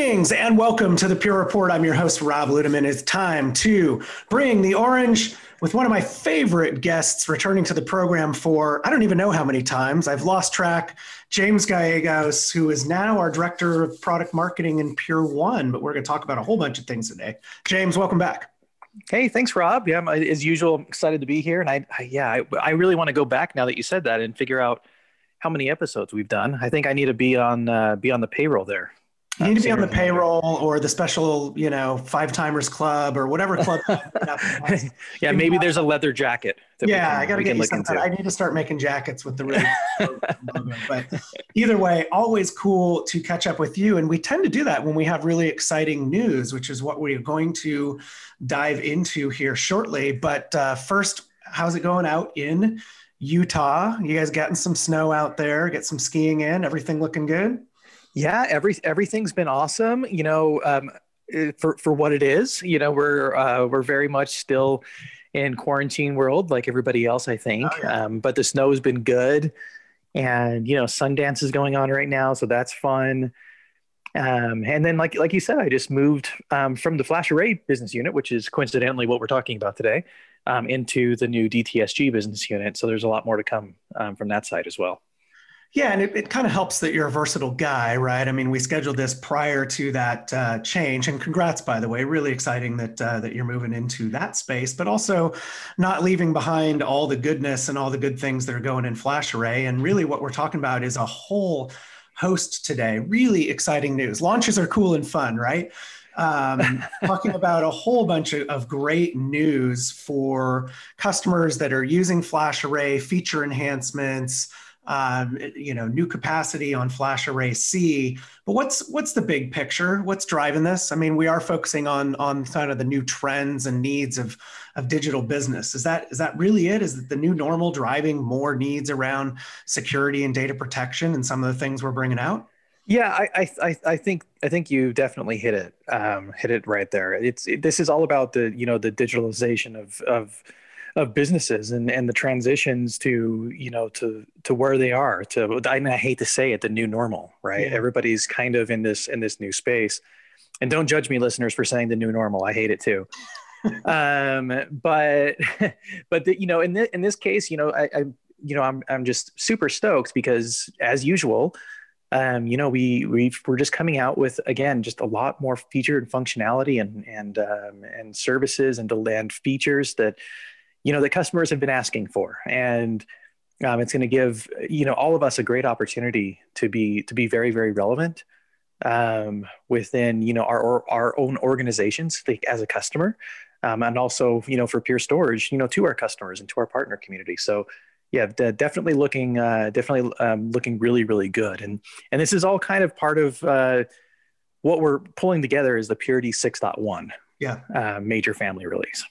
Greetings and welcome to the Pure Report. I'm your host, Rob Ludeman. It's time to bring the orange with one of my favorite guests returning to the program for, I don't even know how many times, I've lost track, James Gallegos, who is now our Director of Product Marketing in Pure One, but we're gonna talk about a whole bunch of things today. James, welcome back. Hey, thanks, Rob. Yeah, as usual, I'm excited to be here. And I really wanna go back now that you said that and figure out how many episodes we've done. I think I need to be on the payroll there. You need to be on the payroll or the special, you know, five-timers club or whatever club. Yeah, maybe there's a leather jacket. I got to get you something. I need to start making jackets with the really logo. But either way, always cool to catch up with you. And we tend to do that when we have really exciting news, which is what we're going to dive into here shortly. But first, how's it going out in Utah? You guys getting some snow out there, get some skiing in, everything looking good? Yeah, everything's been awesome, you know, for what it is. You know, we're very much still in quarantine world like everybody else, I think. Oh, yeah. But the snow has been good, and you know, Sundance is going on right now, so that's fun. And then, like you said, I just moved from the FlashArray business unit, which is coincidentally what we're talking about today, into the new DTSG business unit. So there's a lot more to come from that side as well. Yeah, and it kind of helps that you're a versatile guy, right? I mean, we scheduled this prior to that change, and congrats, by the way. Really exciting that you're moving into that space, but also not leaving behind all the goodness and all the good things that are going in FlashArray. And really what we're talking about is a whole host today. Really exciting news. Launches are cool and fun, right? Talking about a whole bunch of great news for customers that are using FlashArray, feature enhancements, you know, new capacity on FlashArray C. But what's the big picture? What's driving this? I mean, we are focusing on kind of the new trends and needs of digital business. Is that really it? Is that the new normal driving more needs around security and data protection and some of the things we're bringing out? Yeah, I think you definitely hit it right there. This is all about the, you know, the digitalization of businesses and the transitions to, you know, to where they are to, I mean, I hate to say it, the new normal, right? Yeah. Everybody's kind of in this new space, and don't judge me, listeners, for saying the new normal. I hate it too. But the, you know, in this case, you know, I'm just super stoked because as usual, you know, we're just coming out with, again, just a lot more feature and functionality and services and features that, you know, the customers have been asking for, and it's going to give, you know, all of us a great opportunity to be very, very relevant within, you know, our own organizations, like as a customer, and also, you know, for Pure Storage, you know, to our customers and to our partner community. So yeah, definitely looking really, really good, and this is all kind of part of what we're pulling together is the Purity 6.1 major family release.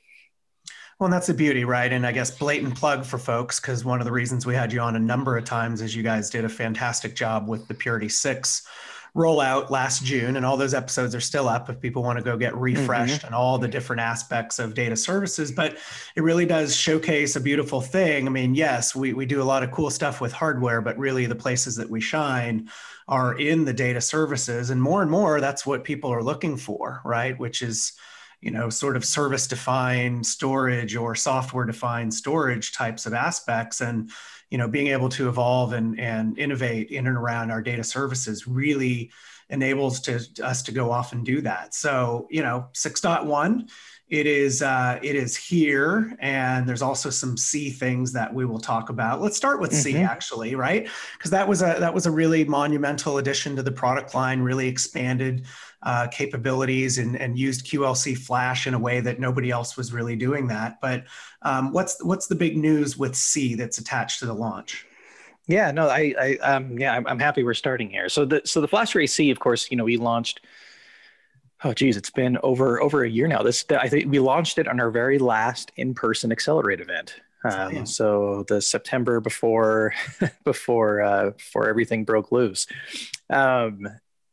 Well, and that's the beauty, right? And I guess blatant plug for folks, because one of the reasons we had you on a number of times is you guys did a fantastic job with the Purity 6 rollout last June, and all those episodes are still up if people want to go get refreshed and all the different aspects of data services. But it really does showcase a beautiful thing. I mean, yes, we do a lot of cool stuff with hardware, but really the places that we shine are in the data services, and more, that's what people are looking for, right? Which is, you know, sort of service-defined storage or software-defined storage types of aspects, and, you know, being able to evolve and innovate in and around our data services really enables us to go off and do that. So, you know, 6.1, it is here, and there's also some C things that we will talk about. Let's start with C, actually, right? Because that was a really monumental addition to the product line, really expanded capabilities and used QLC Flash in a way that nobody else was really doing that. But what's the big news with C that's attached to the launch? Yeah, no, I'm happy we're starting here. So the FlashArray C, of course, you know, we launched. Oh geez, it's been over a year now. I think we launched it on our very last in-person Accelerate event. So the September before everything broke loose.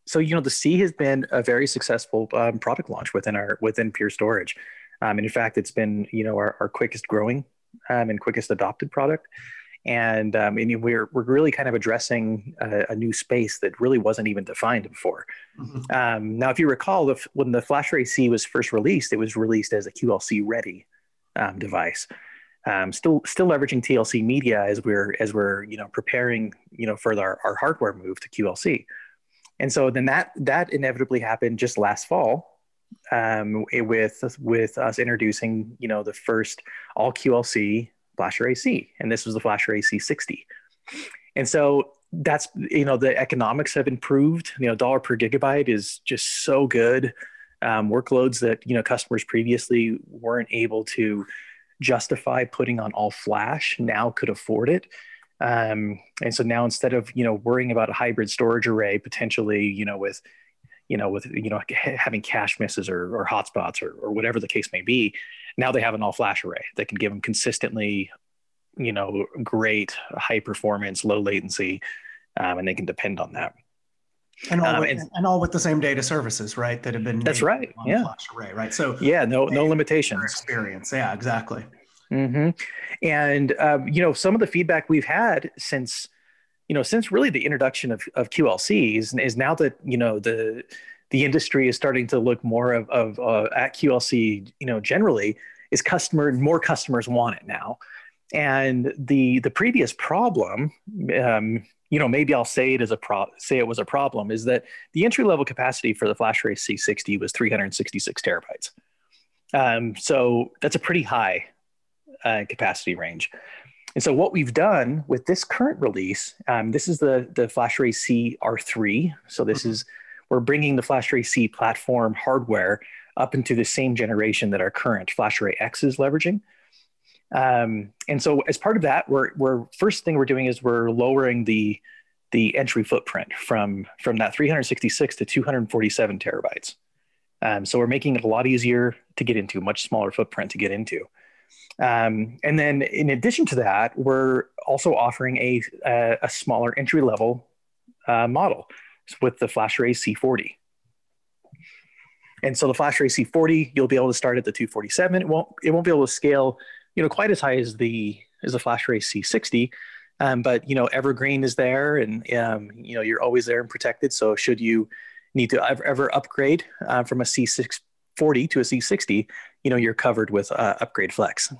So, you know, the C has been a very successful product launch within Pure Storage. And in fact, it's been, you know, our quickest growing and quickest adopted product. And we're really kind of addressing a new space that really wasn't even defined before. Mm-hmm. Now, if you recall, when the FlashArray C was first released, it was released as a QLC-ready device. Still leveraging TLC media as we're preparing for our hardware move to QLC. And so then that inevitably happened just last fall with us introducing the first all QLC FlashArray C, and this was the FlashArray C60. And so that's the economics have improved. Dollar per gigabyte is just so good. Workloads that customers previously weren't able to justify putting on all flash now could afford it. And so now, instead of worrying about a hybrid storage array potentially with having cache misses or hotspots or whatever the case may be, now they have an all flash array that can give them consistently great high performance, low latency, and they can depend on that. And all, with the same data services, right? That have been that's right, on yeah. Flash Array, right? So yeah, no limitations. Experience, yeah, exactly. Mm-hmm. And some of the feedback we've had since really the introduction of QLC is now that the industry is starting to look more of at QLC. Generally, is more customers want it now, and the previous problem. Maybe I'll say it was a problem, is that the entry-level capacity for the FlashArray C60 was 366 terabytes. So that's a pretty high capacity range. And so what we've done with this current release, this is the FlashArray C R3. So this is, we're bringing the FlashArray C platform hardware up into the same generation that our current FlashArray X is leveraging. And so as part of that, we're first thing we're doing is we're lowering the entry footprint from that 366 to 247 terabytes. So we're making it a lot easier to get into, much smaller footprint to get into. And then in addition to that, we're also offering a smaller entry level model with the FlashArray C40. And so the FlashArray C40, you'll be able to start at the 247. It won't be able to scale quite as high as the FlashArray C60, but Evergreen is there, and you're always there and protected. So should you need to ever upgrade from a C640 to a C60, you're covered with upgrade flex.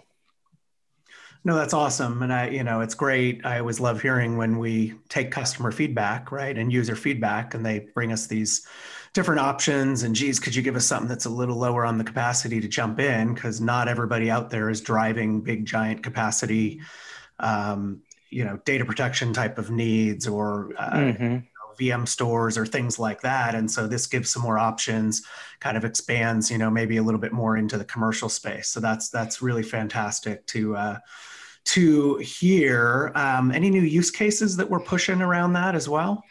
No, that's awesome, and I it's great. I always love hearing when we take customer feedback, right, and user feedback, and they bring us these different options, and geez, could you give us something that's a little lower on the capacity to jump in? Because not everybody out there is driving big, giant capacity, data protection type of needs or VM stores or things like that. And so this gives some more options, kind of expands, maybe a little bit more into the commercial space. So that's really fantastic to hear. Any new use cases that we're pushing around that as well?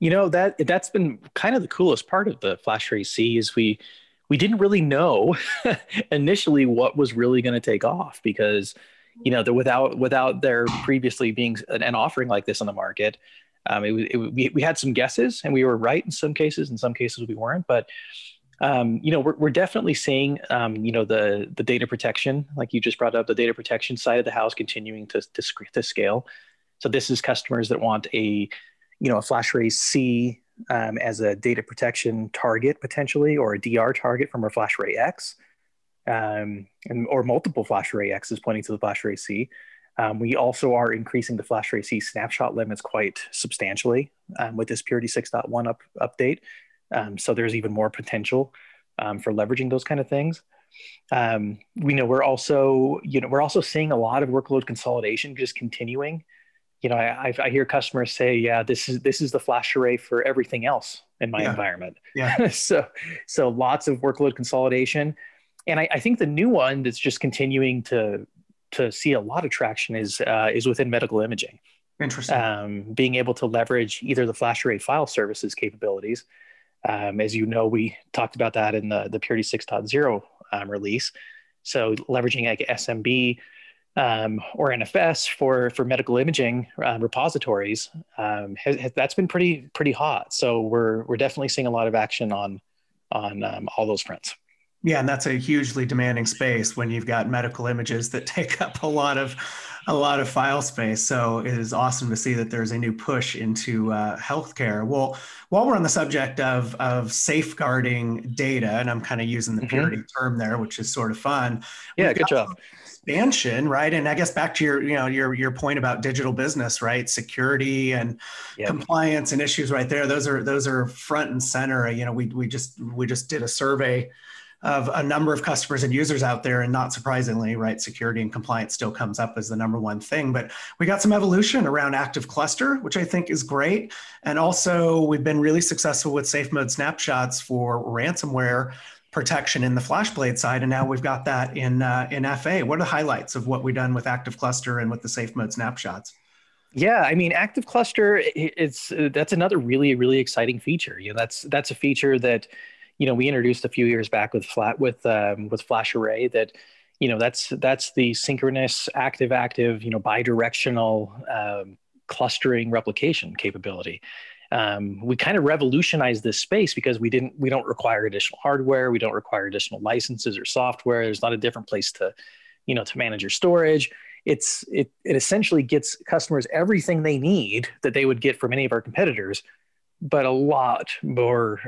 That's been kind of the coolest part of the FlashArray C is we didn't really know initially what was really going to take off because, without there previously being an offering like this on the market, we had some guesses and we were right in some cases. In some cases we weren't, but we're definitely seeing the data protection, like you just brought up, the data protection side of the house continuing to scale. So this is customers that want a FlashArray C as a data protection target potentially, or a DR target from our FlashArray X, or multiple FlashArray X's pointing to the FlashArray C. We also are increasing the FlashArray C snapshot limits quite substantially with this Purity 6.1 update. So there's even more potential for leveraging those kind of things. We're also seeing a lot of workload consolidation just continuing. I hear customers say, "Yeah, this is the FlashArray for everything else in my environment." Yeah. so lots of workload consolidation, and I think the new one that's just continuing to see a lot of traction is within medical imaging. Interesting. Being able to leverage either the FlashArray file services capabilities, as we talked about that in the Purity 6.0 release. So leveraging like SMB. Or NFS for medical imaging repositories, that's been pretty hot. So we're definitely seeing a lot of action on all those fronts. Yeah, and that's a hugely demanding space when you've got medical images that take up a lot of a lot of file space. So it is awesome to see that there's a new push into healthcare. Well, while we're on the subject of safeguarding data, and I'm kind of using the Purity term there, which is sort of fun. Yeah, good job. Expansion, right? And I guess back to your, you know, your point about digital business, right? Security and compliance and issues right there. Those are front and center. You know, we just did a survey of a number of customers and users out there, and not surprisingly, right, security and compliance still comes up as the number one thing. But we got some evolution around ActiveCluster, which I think is great. And also we've been really successful with SafeMode snapshots for ransomware protection in the FlashBlade side, and now we've got that in FA. What are the highlights of what we've done with ActiveCluster and with the SafeMode snapshots? Yeah, I mean, ActiveCluster, that's another really, really exciting feature. You know, that's a feature that, you know, we introduced a few years back with FlashArray. That, you know, that's the synchronous active, you know, bidirectional clustering replication capability. We kind of revolutionized this space because we don't require additional hardware. We don't require additional licenses or software. There's not a different place to, you know, to manage your storage. It essentially gets customers everything they need that they would get from any of our competitors, but a lot more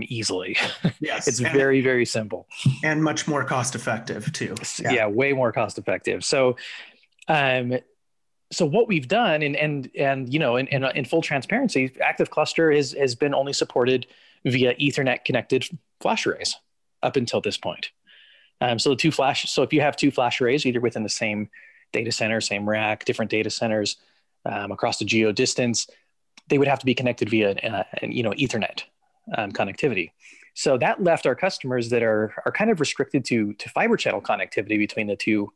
easily. Yes. It's very, very simple. And much more cost effective too. Yeah, way more cost effective. So, so what we've done, and you know, in full transparency, ActiveCluster has been only supported via Ethernet connected flash arrays up until this point. So if you have two flash arrays, either within the same data center, same rack, different data centers across the geo distance, they would have to be connected via you know, Ethernet connectivity. So that left our customers that are kind of restricted to Fibre Channel connectivity between the two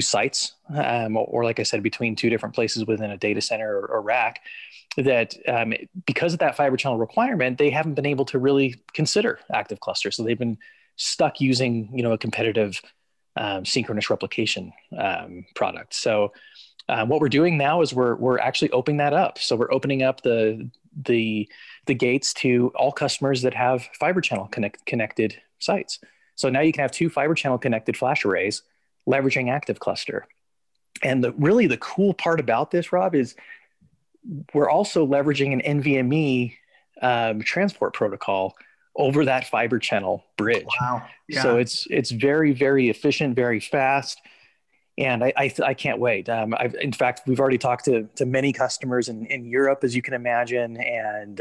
sites, or like I said, between two different places within a data center or rack, that because of that Fibre Channel requirement, they haven't been able to really consider ActiveCluster. So they've been stuck using, you know, a competitive synchronous replication product. So what we're doing now is we're actually opening that up. So we're opening up the gates to all customers that have Fibre Channel connected sites. So now you can have two Fibre Channel connected flash arrays leveraging ActiveCluster. And really the cool part about this, Rob, is we're also leveraging an NVMe transport protocol over that Fibre Channel bridge. Wow. Yeah. So it's very, very efficient, very fast. And I can't wait. In fact, we've already talked to many customers in Europe, as you can imagine, and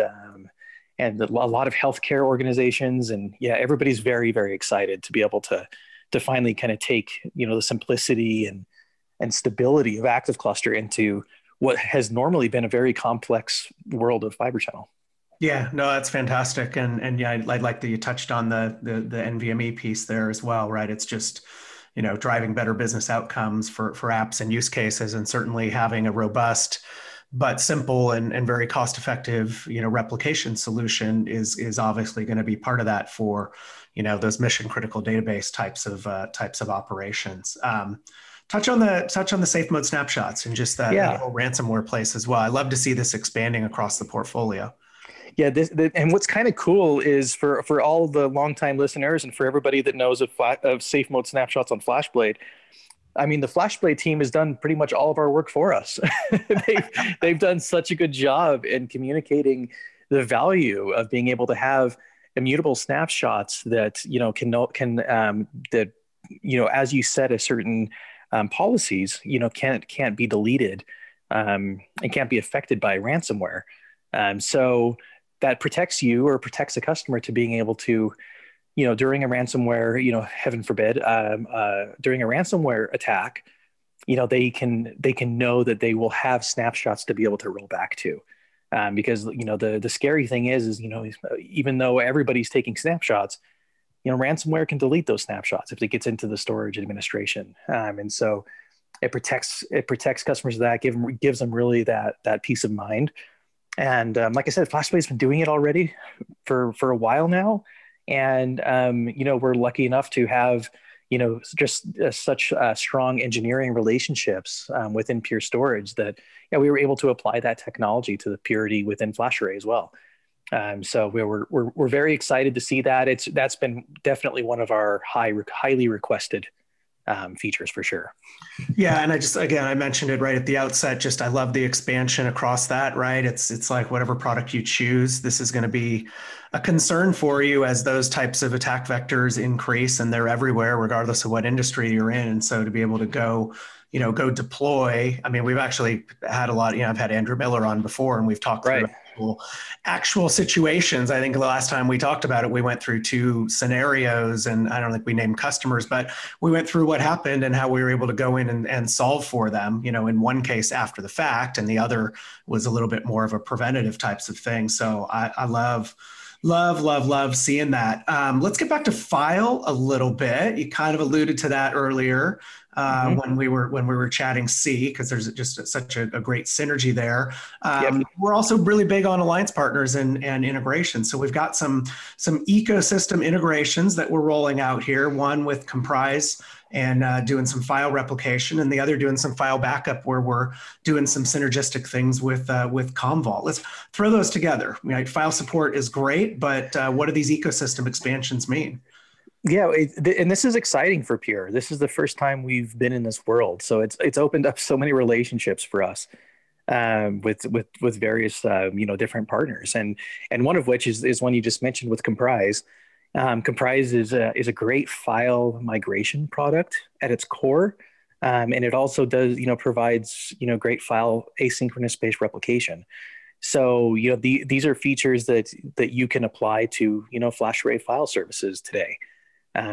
a lot of healthcare organizations. And yeah, everybody's very, very excited to be able to finally kind of take, you know, the simplicity and stability of ActiveCluster into what has normally been a very complex world of Fibre Channel. Yeah, no, that's fantastic. And yeah, I'd like that you touched on the NVMe piece there as well, right? It's just, you know, driving better business outcomes for apps and use cases, and certainly having a robust but simple and very cost effective, you know, replication solution is obviously going to be part of that for, you know, those mission critical database types of operations. Touch on the SafeMode snapshots and just that whole ransomware place as well. I love to see this expanding across the portfolio. Yeah, and what's kind of cool is for all the longtime listeners and for everybody that knows of SafeMode snapshots on FlashBlade, I mean, the FlashBlade team has done pretty much all of our work for us. they've done such a good job in communicating the value of being able to have immutable snapshots that, you know, that, you know, as you set a certain policies, you know, can't be deleted and can't be affected by ransomware. So that protects you or protects a customer to being able to, you know, during a ransomware, you know, heaven forbid, during a ransomware attack, you know, they can know that they will have snapshots to be able to roll back to, because, you know, the scary thing is, you know, even though everybody's taking snapshots, you know, ransomware can delete those snapshots if it gets into the storage administration. And so it protects customers of that, gives them really that peace of mind. And like I said, FlashBlade's been doing it already for a while now. And, you know, we're lucky enough to have, you know, just such strong engineering relationships within Pure Storage that, yeah, we were able to apply that technology to the Purity within FlashArray as well. So we're very excited to see that. That's been definitely one of our highly requested features for sure. Yeah. And I just, again, I mentioned it right at the outset, just, I love the expansion across that, right? It's like whatever product you choose, this is going to be a concern for you as those types of attack vectors increase, and they're everywhere, regardless of what industry you're in. And so to be able to go, you know, go deploy. I mean, we've actually had a lot, you know, I've had Andrew Miller on before, and we've talked right through actual situations. I think the last time we talked about it, we went through two scenarios, and I don't think we named customers, but we went through what happened and how we were able to go in and solve for them, you know, in one case after the fact, and the other was a little bit more of a preventative types of thing. So I love seeing that. Let's get back to file a little bit. You kind of alluded to that earlier when we were chatting C, because there's just such a great synergy there. We're also really big on alliance partners and integration. So we've got some ecosystem integrations that we're rolling out here. One with Comprise and doing some file replication, and the other doing some file backup, where we're doing some synergistic things with Commvault. Let's throw those together. You know, file support is great, but what do these ecosystem expansions mean? Yeah, and this is exciting for Pure. This is the first time we've been in this world, so it's opened up so many relationships for us with various different partners, and one of which is one you just mentioned with Comprise. Comprise is a great file migration product at its core, and it also does provides great file asynchronous based replication. So these are features that you can apply to FlashArray file services today.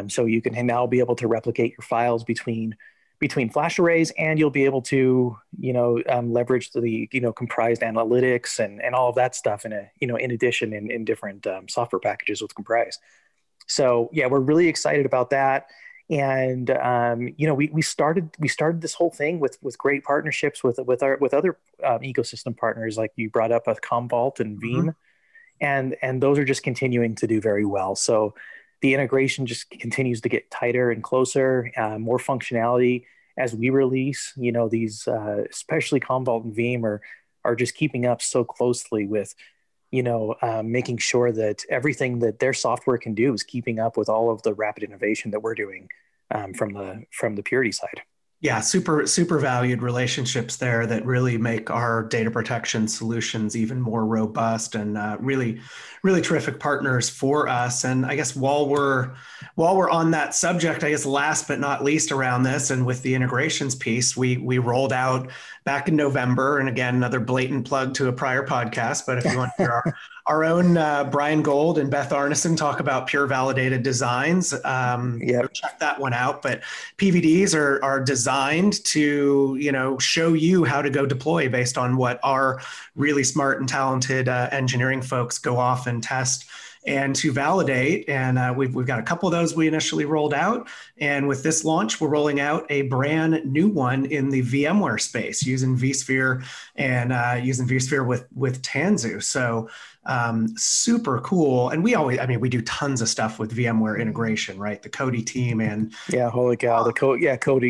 So you can now be able to replicate your files between flash arrays, and you'll be able to leverage the comprised analytics and all of that stuff in addition in different software packages with Comprise. So yeah, we're really excited about that, and we started this whole thing with great partnerships with other ecosystem partners, like you brought up, with Commvault and Veeam, and those are just continuing to do very well. So the integration just continues to get tighter and closer, more functionality as we release. These especially Commvault and Veeam are just keeping up so closely with making sure that everything that their software can do is keeping up with all of the rapid innovation that we're doing from the Purity side. Yeah, super valued relationships there that really make our data protection solutions even more robust, and really terrific partners for us. And I guess while we're on that subject, I guess last but not least around this, and with the integrations piece, we rolled out back in November, and again, another blatant plug to a prior podcast, but if you want to hear our own Brian Gold and Beth Arneson talk about Pure Validated Designs, check that one out. But PVDs are designed to show you how to go deploy based on what our really smart and talented engineering folks go off and test and to validate. And we've got a couple of those we initially rolled out. And with this launch, we're rolling out a brand new one in the VMware space using vSphere and using vSphere with Tanzu. So super cool. And we do tons of stuff with VMware integration, right? The Cody team and holy cow, the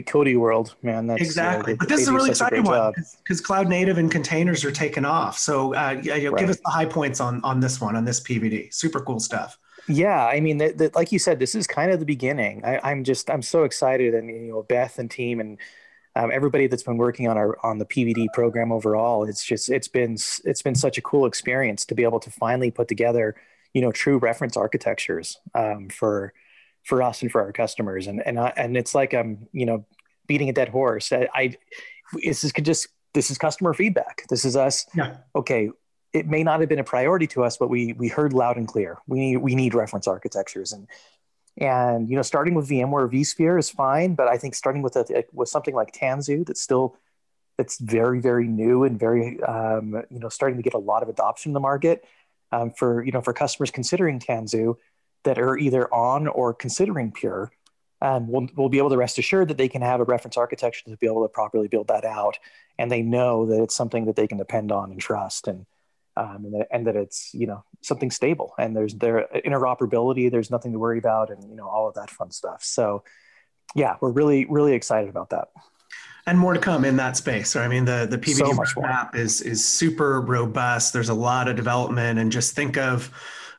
Cody world, man. That's exactly. But this is a really exciting one because cloud native and containers are taking off. So give us the high points on this one, on this PVD. Super cool stuff. Yeah, I mean, like you said, this is kind of the beginning. I'm so excited, and Beth and team and everybody that's been working on the PVD program overall. It's been such a cool experience to be able to finally put together, true reference architectures for us and for our customers. And it's like I'm beating a dead horse. This is customer feedback. This is us. Yeah. Okay. It may not have been a priority to us, but we heard loud and clear. We need reference architectures, and starting with VMware vSphere is fine, but I think starting with something like Tanzu that's very, very new and very starting to get a lot of adoption in the market for customers considering Tanzu that are either on or considering Pure, we'll be able to rest assured that they can have a reference architecture to be able to properly build that out, and they know that it's something that they can depend on and trust, and that it's something stable, and there's their interoperability, there's nothing to worry about, and all of that fun stuff. So yeah, we're really excited about that. And more to come in that space. I mean, the PVD map is super robust. There's a lot of development, and just think of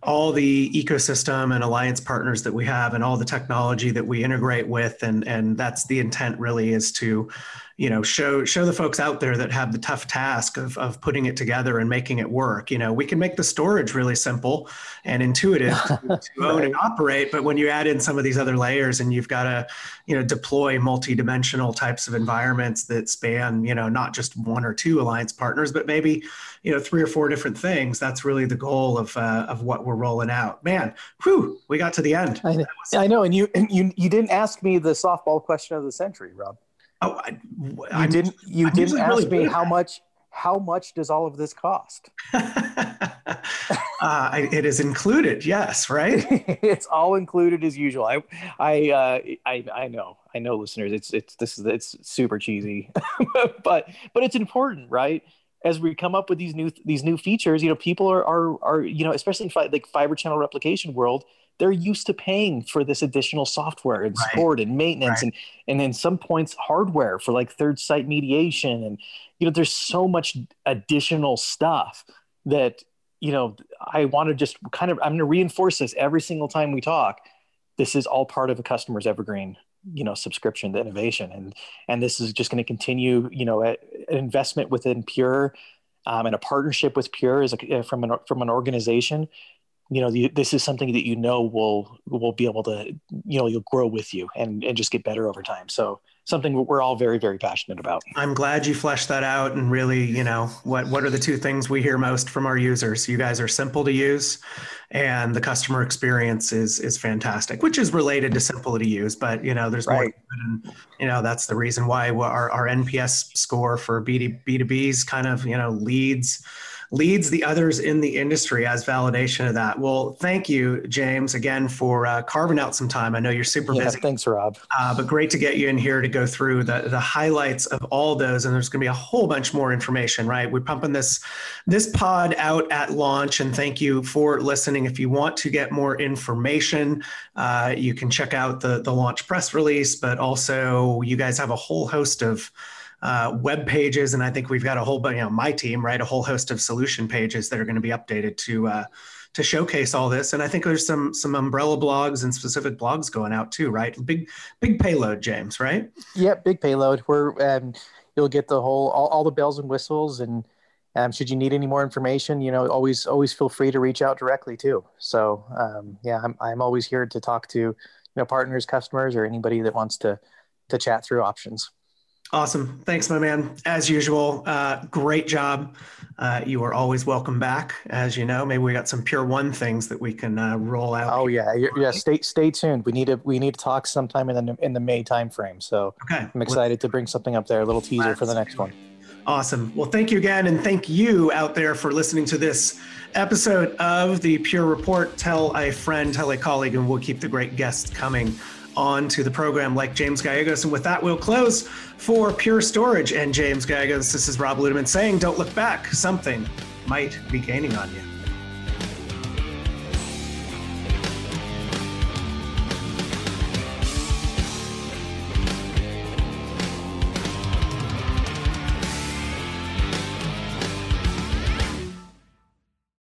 all the ecosystem and alliance partners that we have and all the technology that we integrate with. And that's the intent, really, is to, you know, show the folks out there that have the tough task of putting it together and making it work. You know, we can make the storage really simple and intuitive to own and operate, but when you add in some of these other layers and you've got to, you know, deploy multi-dimensional types of environments that span, you know, not just one or two alliance partners, but maybe, you know, 3 or 4 different things. That's really the goal of what we're rolling out. Man, whew, we got to the end. I know, and you didn't ask me the softball question of the century, Rob. Oh, you didn't ask really me how much does all of this cost? It is included. Yes. Right. It's all included as usual. I know listeners, it's super cheesy, but it's important, right? As we come up with these new features, you know, people are you know, especially in like Fibre Channel replication world, they're used to paying for this additional software and support and maintenance and then some points hardware for like third site mediation. And, you know, there's so much additional stuff that, you know, I want to just kind of, I'm going to reinforce this every single time we talk. This is all part of a customer's evergreen, you know, subscription to innovation. And this is just going to continue, you know, an investment within Pure and a partnership with Pure is from an organization. You know, this is something that, you know, will be able to, you know, you'll grow with you and just get better over time. So something we're all very, very passionate about. I'm glad you fleshed that out. And really, you know, what are the two things we hear most from our users? You guys are simple to use, and the customer experience is fantastic, which is related to simple to use. But, you know, there's more. And, you know, that's the reason why our NPS score for B2Bs kind of, you know, leads the others in the industry as validation of that. Well, thank you, James, again, for carving out some time. I know you're super busy. Thanks, Rob. But great to get you in here to go through the highlights of all those. And there's going to be a whole bunch more information, right? We're pumping this pod out at launch. And thank you for listening. If you want to get more information, you can check out the launch press release. But also, you guys have a whole host of web pages, and I think we've got a whole bunch, you know, my team, right, a whole host of solution pages that are going to be updated to showcase all this. And I think there's some umbrella blogs and specific blogs going out too, right? Big payload, James, right? Yeah, big payload. We're you'll get the whole all the bells and whistles, and should you need any more information, you know, always feel free to reach out directly too. So yeah, I'm always here to talk to, you know, partners, customers, or anybody that wants to chat through options. Awesome. Thanks, my man. As usual, great job. You are always welcome back. As you know, maybe we got some Pure One things that we can roll out. Oh yeah. Yeah. Stay tuned. We need to talk sometime in the May timeframe. So okay. I'm excited to bring something up there, a little teaser for the next one. Awesome. Well, thank you again. And thank you out there for listening to this episode of the Pure Report. Tell a friend, tell a colleague, and we'll keep the great guests coming on to the program like James Gallegos. And with that, we'll close for Pure Storage and James Gallegos. This is Rob Ludeman saying, don't look back. Something might be gaining on you.